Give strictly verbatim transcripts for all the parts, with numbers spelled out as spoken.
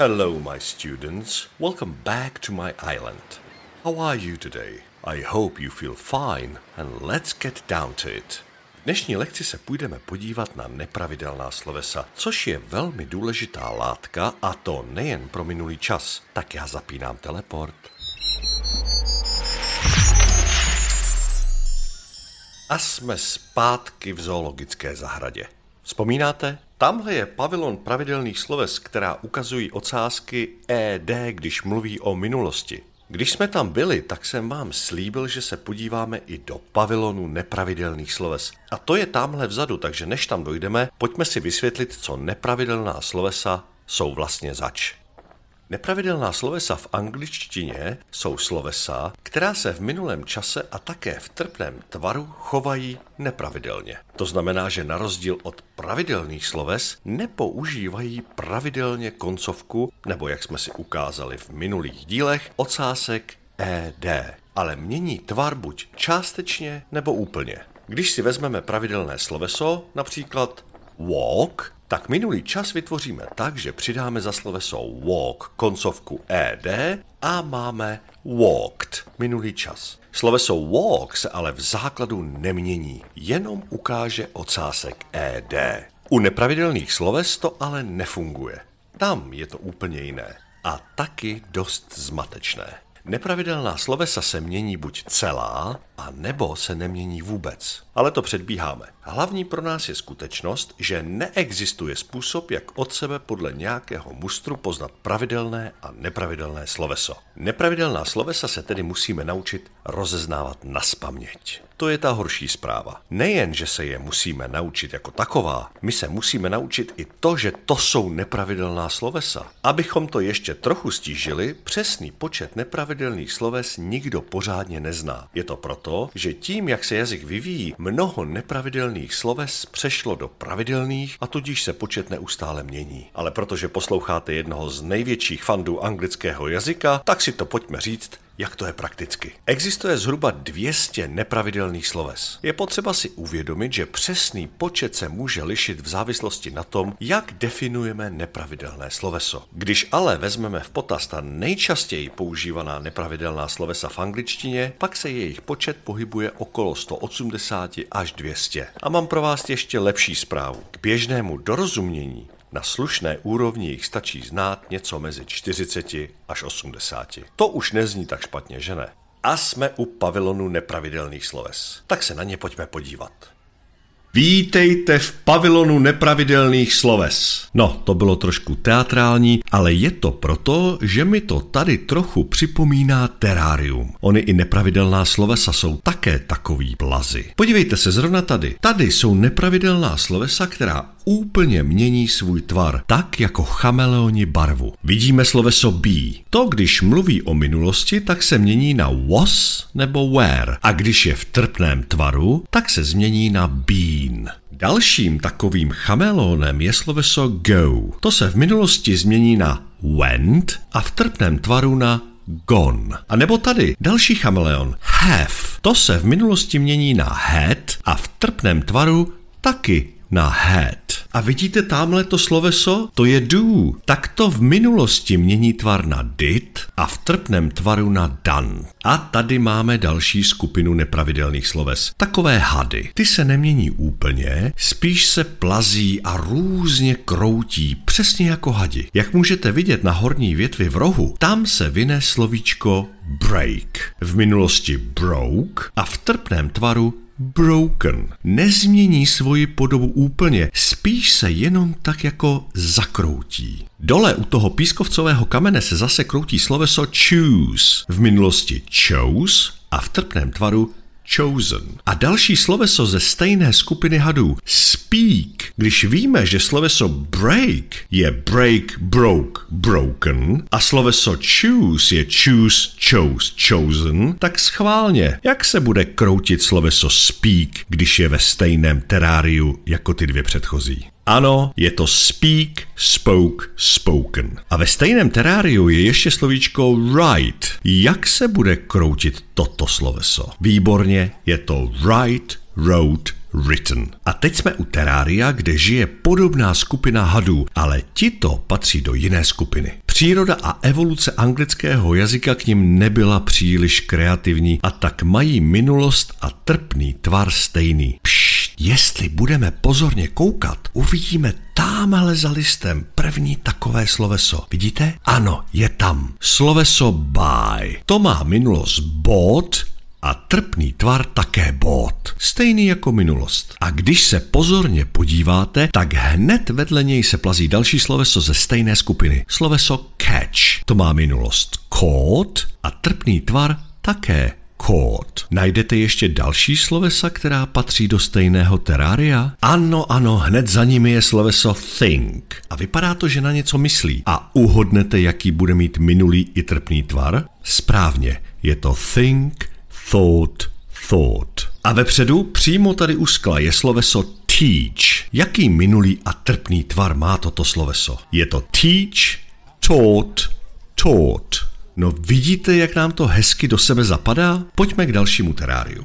Hello, my students. Welcome back to my island. How are you today? I hope you feel fine and let's get down to it. V dnešní lekci se půjdeme podívat na nepravidelná slovesa, což je velmi důležitá látka a to nejen pro minulý čas. Tak já zapínám teleport. A jsme zpátky v zoologické zahradě. Vzpomínáte? Tamhle je pavilon pravidelných sloves, která ukazují ocásky ed, když mluví o minulosti. Když jsme tam byli, tak jsem vám slíbil, že se podíváme i do pavilonu nepravidelných sloves. A to je tamhle vzadu, takže než tam dojdeme, pojďme si vysvětlit, co nepravidelná slovesa jsou vlastně zač. Nepravidelná slovesa v angličtině jsou slovesa, která se v minulém čase a také v trpném tvaru chovají nepravidelně. To znamená, že na rozdíl od pravidelných sloves nepoužívají pravidelně koncovku, nebo jak jsme si ukázali v minulých dílech, ocásek ed, ale mění tvar buď částečně nebo úplně. Když si vezmeme pravidelné sloveso, například walk, tak minulý čas vytvoříme tak, že přidáme za sloveso walk koncovku ed a máme walked minulý čas. Sloveso walk se ale v základu nemění, jenom ukáže ocásek ed. U nepravidelných sloves to ale nefunguje. Tam je to úplně jiné a taky dost zmatečné. Nepravidelná slovesa se mění buď celá, a nebo se nemění vůbec. Ale to předbíháme. Hlavní pro nás je skutečnost, že neexistuje způsob, jak od sebe podle nějakého mustru poznat pravidelné a nepravidelné sloveso. Nepravidelná slovesa se tedy musíme naučit rozeznávat naspaměť. To je ta horší zpráva. Nejen, že se je musíme naučit jako taková, my se musíme naučit i to, že to jsou nepravidelná slovesa. Abychom to ještě trochu stížili, přesný počet nepravidelných sloves nikdo pořádně nezná. Je to proto, že tím, jak se jazyk vyvíjí, mnoho nepravidelných sloves přešlo do pravidelných a tudíž se počet neustále mění. Ale protože posloucháte jednoho z největších fandů anglického jazyka, tak si to pojďme říct, jak to je prakticky. Existuje zhruba dvě stě nepravidelných sloves. Je potřeba si uvědomit, že přesný počet se může lišit v závislosti na tom, jak definujeme nepravidelné sloveso. Když ale vezmeme v potaz ta nejčastěji používaná nepravidelná slovesa v angličtině, pak se jejich počet pohybuje okolo sto osmdesát až dvě stě. A mám pro vás ještě lepší zprávu. K běžnému dorozumění na slušné úrovni jich stačí znát něco mezi čtyřicet až osmdesát. To už nezní tak špatně, že ne? A jsme u pavilonu nepravidelných sloves. Tak se na ně pojďme podívat. Vítejte v pavilonu nepravidelných sloves. No, to bylo trošku teatrální, ale je to proto, že mi to tady trochu připomíná terárium. Ony i nepravidelná slovesa jsou také takový plazy. Podívejte se zrovna tady. Tady jsou nepravidelná slovesa, která úplně mění svůj tvar, tak jako chameleoni barvu. Vidíme sloveso be. To, když mluví o minulosti, tak se mění na was nebo were. A když je v trpném tvaru, tak se změní na been. Dalším takovým chameleonem je sloveso go. To se v minulosti změní na went a v trpném tvaru na gone. A nebo tady další chameleon have. To se v minulosti mění na had a v trpném tvaru taky na had. A vidíte tamhle to sloveso? To je do. Tak to v minulosti mění tvar na did a v trpném tvaru na done. A tady máme další skupinu nepravidelných sloves. Takové hady. Ty se nemění úplně, spíš se plazí a různě kroutí, přesně jako hadi. Jak můžete vidět na horní větvi v rohu, tam se vyne slovíčko break. V minulosti broke a v trpném tvaru broken. Nezmění svoji podobu úplně, spíš se jenom tak jako zakroutí. Dole u toho pískovcového kamene se zase kroutí sloveso choose. V minulosti chose a v trpném tvaru chosen. A další sloveso ze stejné skupiny hadů, speak. Když víme, že sloveso break je break, broke, broken a sloveso choose je choose, chose, chosen, tak schválně, jak se bude kroutit sloveso speak, když je ve stejném teráriu jako ty dvě předchozí. Ano, je to speak, spoke, spoken. A ve stejném teráriu je ještě slovíčko write. Jak se bude kroutit toto sloveso? Výborně, je to write, wrote, written. A teď jsme u terária, kde žije podobná skupina hadů, ale ti to patří do jiné skupiny. Příroda a evoluce anglického jazyka k nim nebyla příliš kreativní a tak mají minulost a trpný tvar stejný. Pšt, jestli budeme pozorně koukat, uvidíme támhle za listem první takové sloveso. Vidíte? Ano, je tam. Sloveso by. To má minulost bod a trpný tvar také bod. Stejný jako minulost. A když se pozorně podíváte, tak hned vedle něj se plazí další sloveso ze stejné skupiny. Sloveso catch. To má minulost caught a trpný tvar také caught. Najdete ještě další slovesa, která patří do stejného terária? Ano, ano, hned za nimi je sloveso think. A vypadá to, že na něco myslí. A uhodnete, jaký bude mít minulý i trpný tvar? Správně, je to think, thought, thought. A vepředu, přímo tady u skla, je sloveso teach. Jaký minulý a trpný tvar má toto sloveso? Je to teach, taught, taught. No vidíte, jak nám to hezky do sebe zapadá? Pojďme k dalšímu teráriu.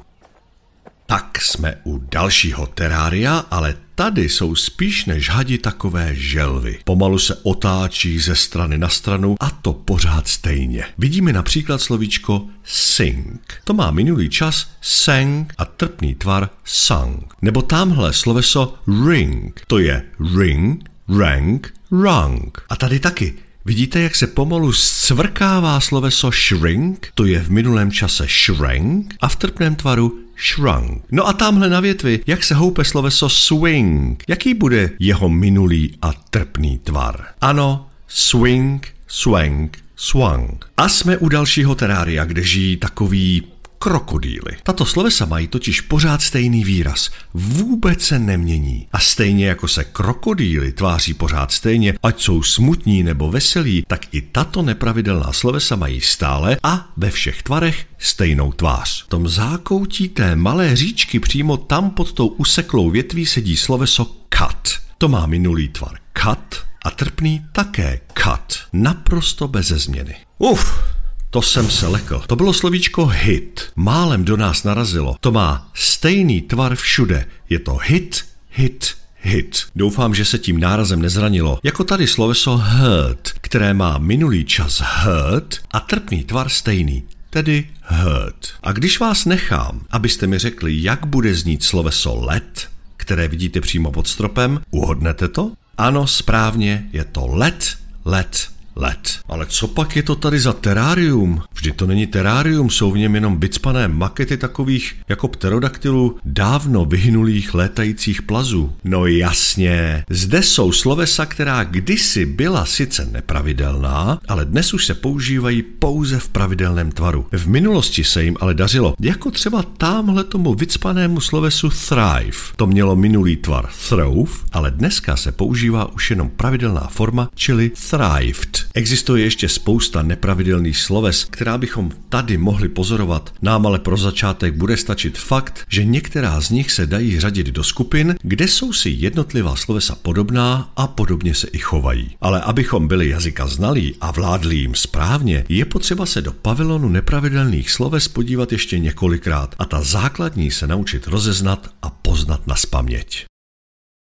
Tak jsme u dalšího terária, ale tady jsou spíš než hadi takové želvy. Pomalu se otáčí ze strany na stranu a to pořád stejně. Vidíme například slovíčko sing. To má minulý čas sang a trpný tvar sung. Nebo tamhle sloveso ring. To je ring, rank, rang. A tady taky. Vidíte, jak se pomalu scvrkává sloveso shrink, to je v minulém čase shrank a v trpném tvaru shrunk. No a tamhle na větvi, jak se houpe sloveso swing, jaký bude jeho minulý a trpný tvar? Ano, swing, swank, swung. A jsme u dalšího terária, kde žijí takový krokodýly. Tato slovesa mají totiž pořád stejný výraz. Vůbec se nemění. A stejně jako se krokodýly tváří pořád stejně, ať jsou smutní nebo veselí, tak i tato nepravidelná slovesa mají stále a ve všech tvarech stejnou tvář. V tom zákoutí té malé říčky přímo tam pod tou useklou větví sedí sloveso cut. To má minulý tvar cut a trpný také cut. Naprosto beze změny. Uf! To jsem se lekl. To bylo slovíčko hit. Málem do nás narazilo. To má stejný tvar všude. Je to hit, hit, hit. Doufám, že se tím nárazem nezranilo. Jako tady sloveso hurt, které má minulý čas hurt a trpný tvar stejný, tedy hurt. A když vás nechám, abyste mi řekli, jak bude znít sloveso let, které vidíte přímo pod stropem, uhodnete to? Ano, správně, je to let, let, let. Ale co pak je to tady za terárium? Vždyť to není terárium, jsou v něm jenom vycpané makety takových jako pterodaktylů dávno vyhnulých létajících plazů. No jasně, zde jsou slovesa, která kdysi byla sice nepravidelná, ale dnes už se používají pouze v pravidelném tvaru. V minulosti se jim ale dařilo, jako třeba támhle tomu vycpanému slovesu thrive. To mělo minulý tvar thrive, ale dneska se používá už jenom pravidelná forma, čili thrived. Existuje ještě spousta nepravidelných sloves, která bychom tady mohli pozorovat. Nám ale pro začátek bude stačit fakt, že některá z nich se dají řadit do skupin, kde jsou si jednotlivá slovesa podobná a podobně se i chovají. Ale abychom byli jazyka znalí a vládli jim správně, je potřeba se do pavilonu nepravidelných sloves podívat ještě několikrát a ta základní se naučit rozeznat a poznat nazpaměť.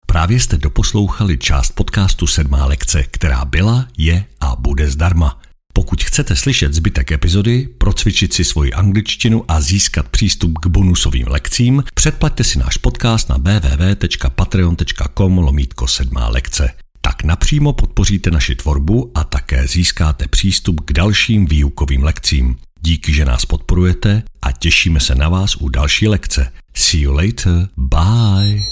Právě jste doposlouchali část podcastu Sedmá lekce, která byla, je a bude zdarma. Pokud chcete slyšet zbytek epizody, procvičit si svoji angličtinu a získat přístup k bonusovým lekcím, předplaťte si náš podcast na www.patreon.com lomítko sedmá lekce. Tak napřímo podpoříte naši tvorbu a také získáte přístup k dalším výukovým lekcím. Díky, že nás podporujete a těšíme se na vás u další lekce. See you later. Bye.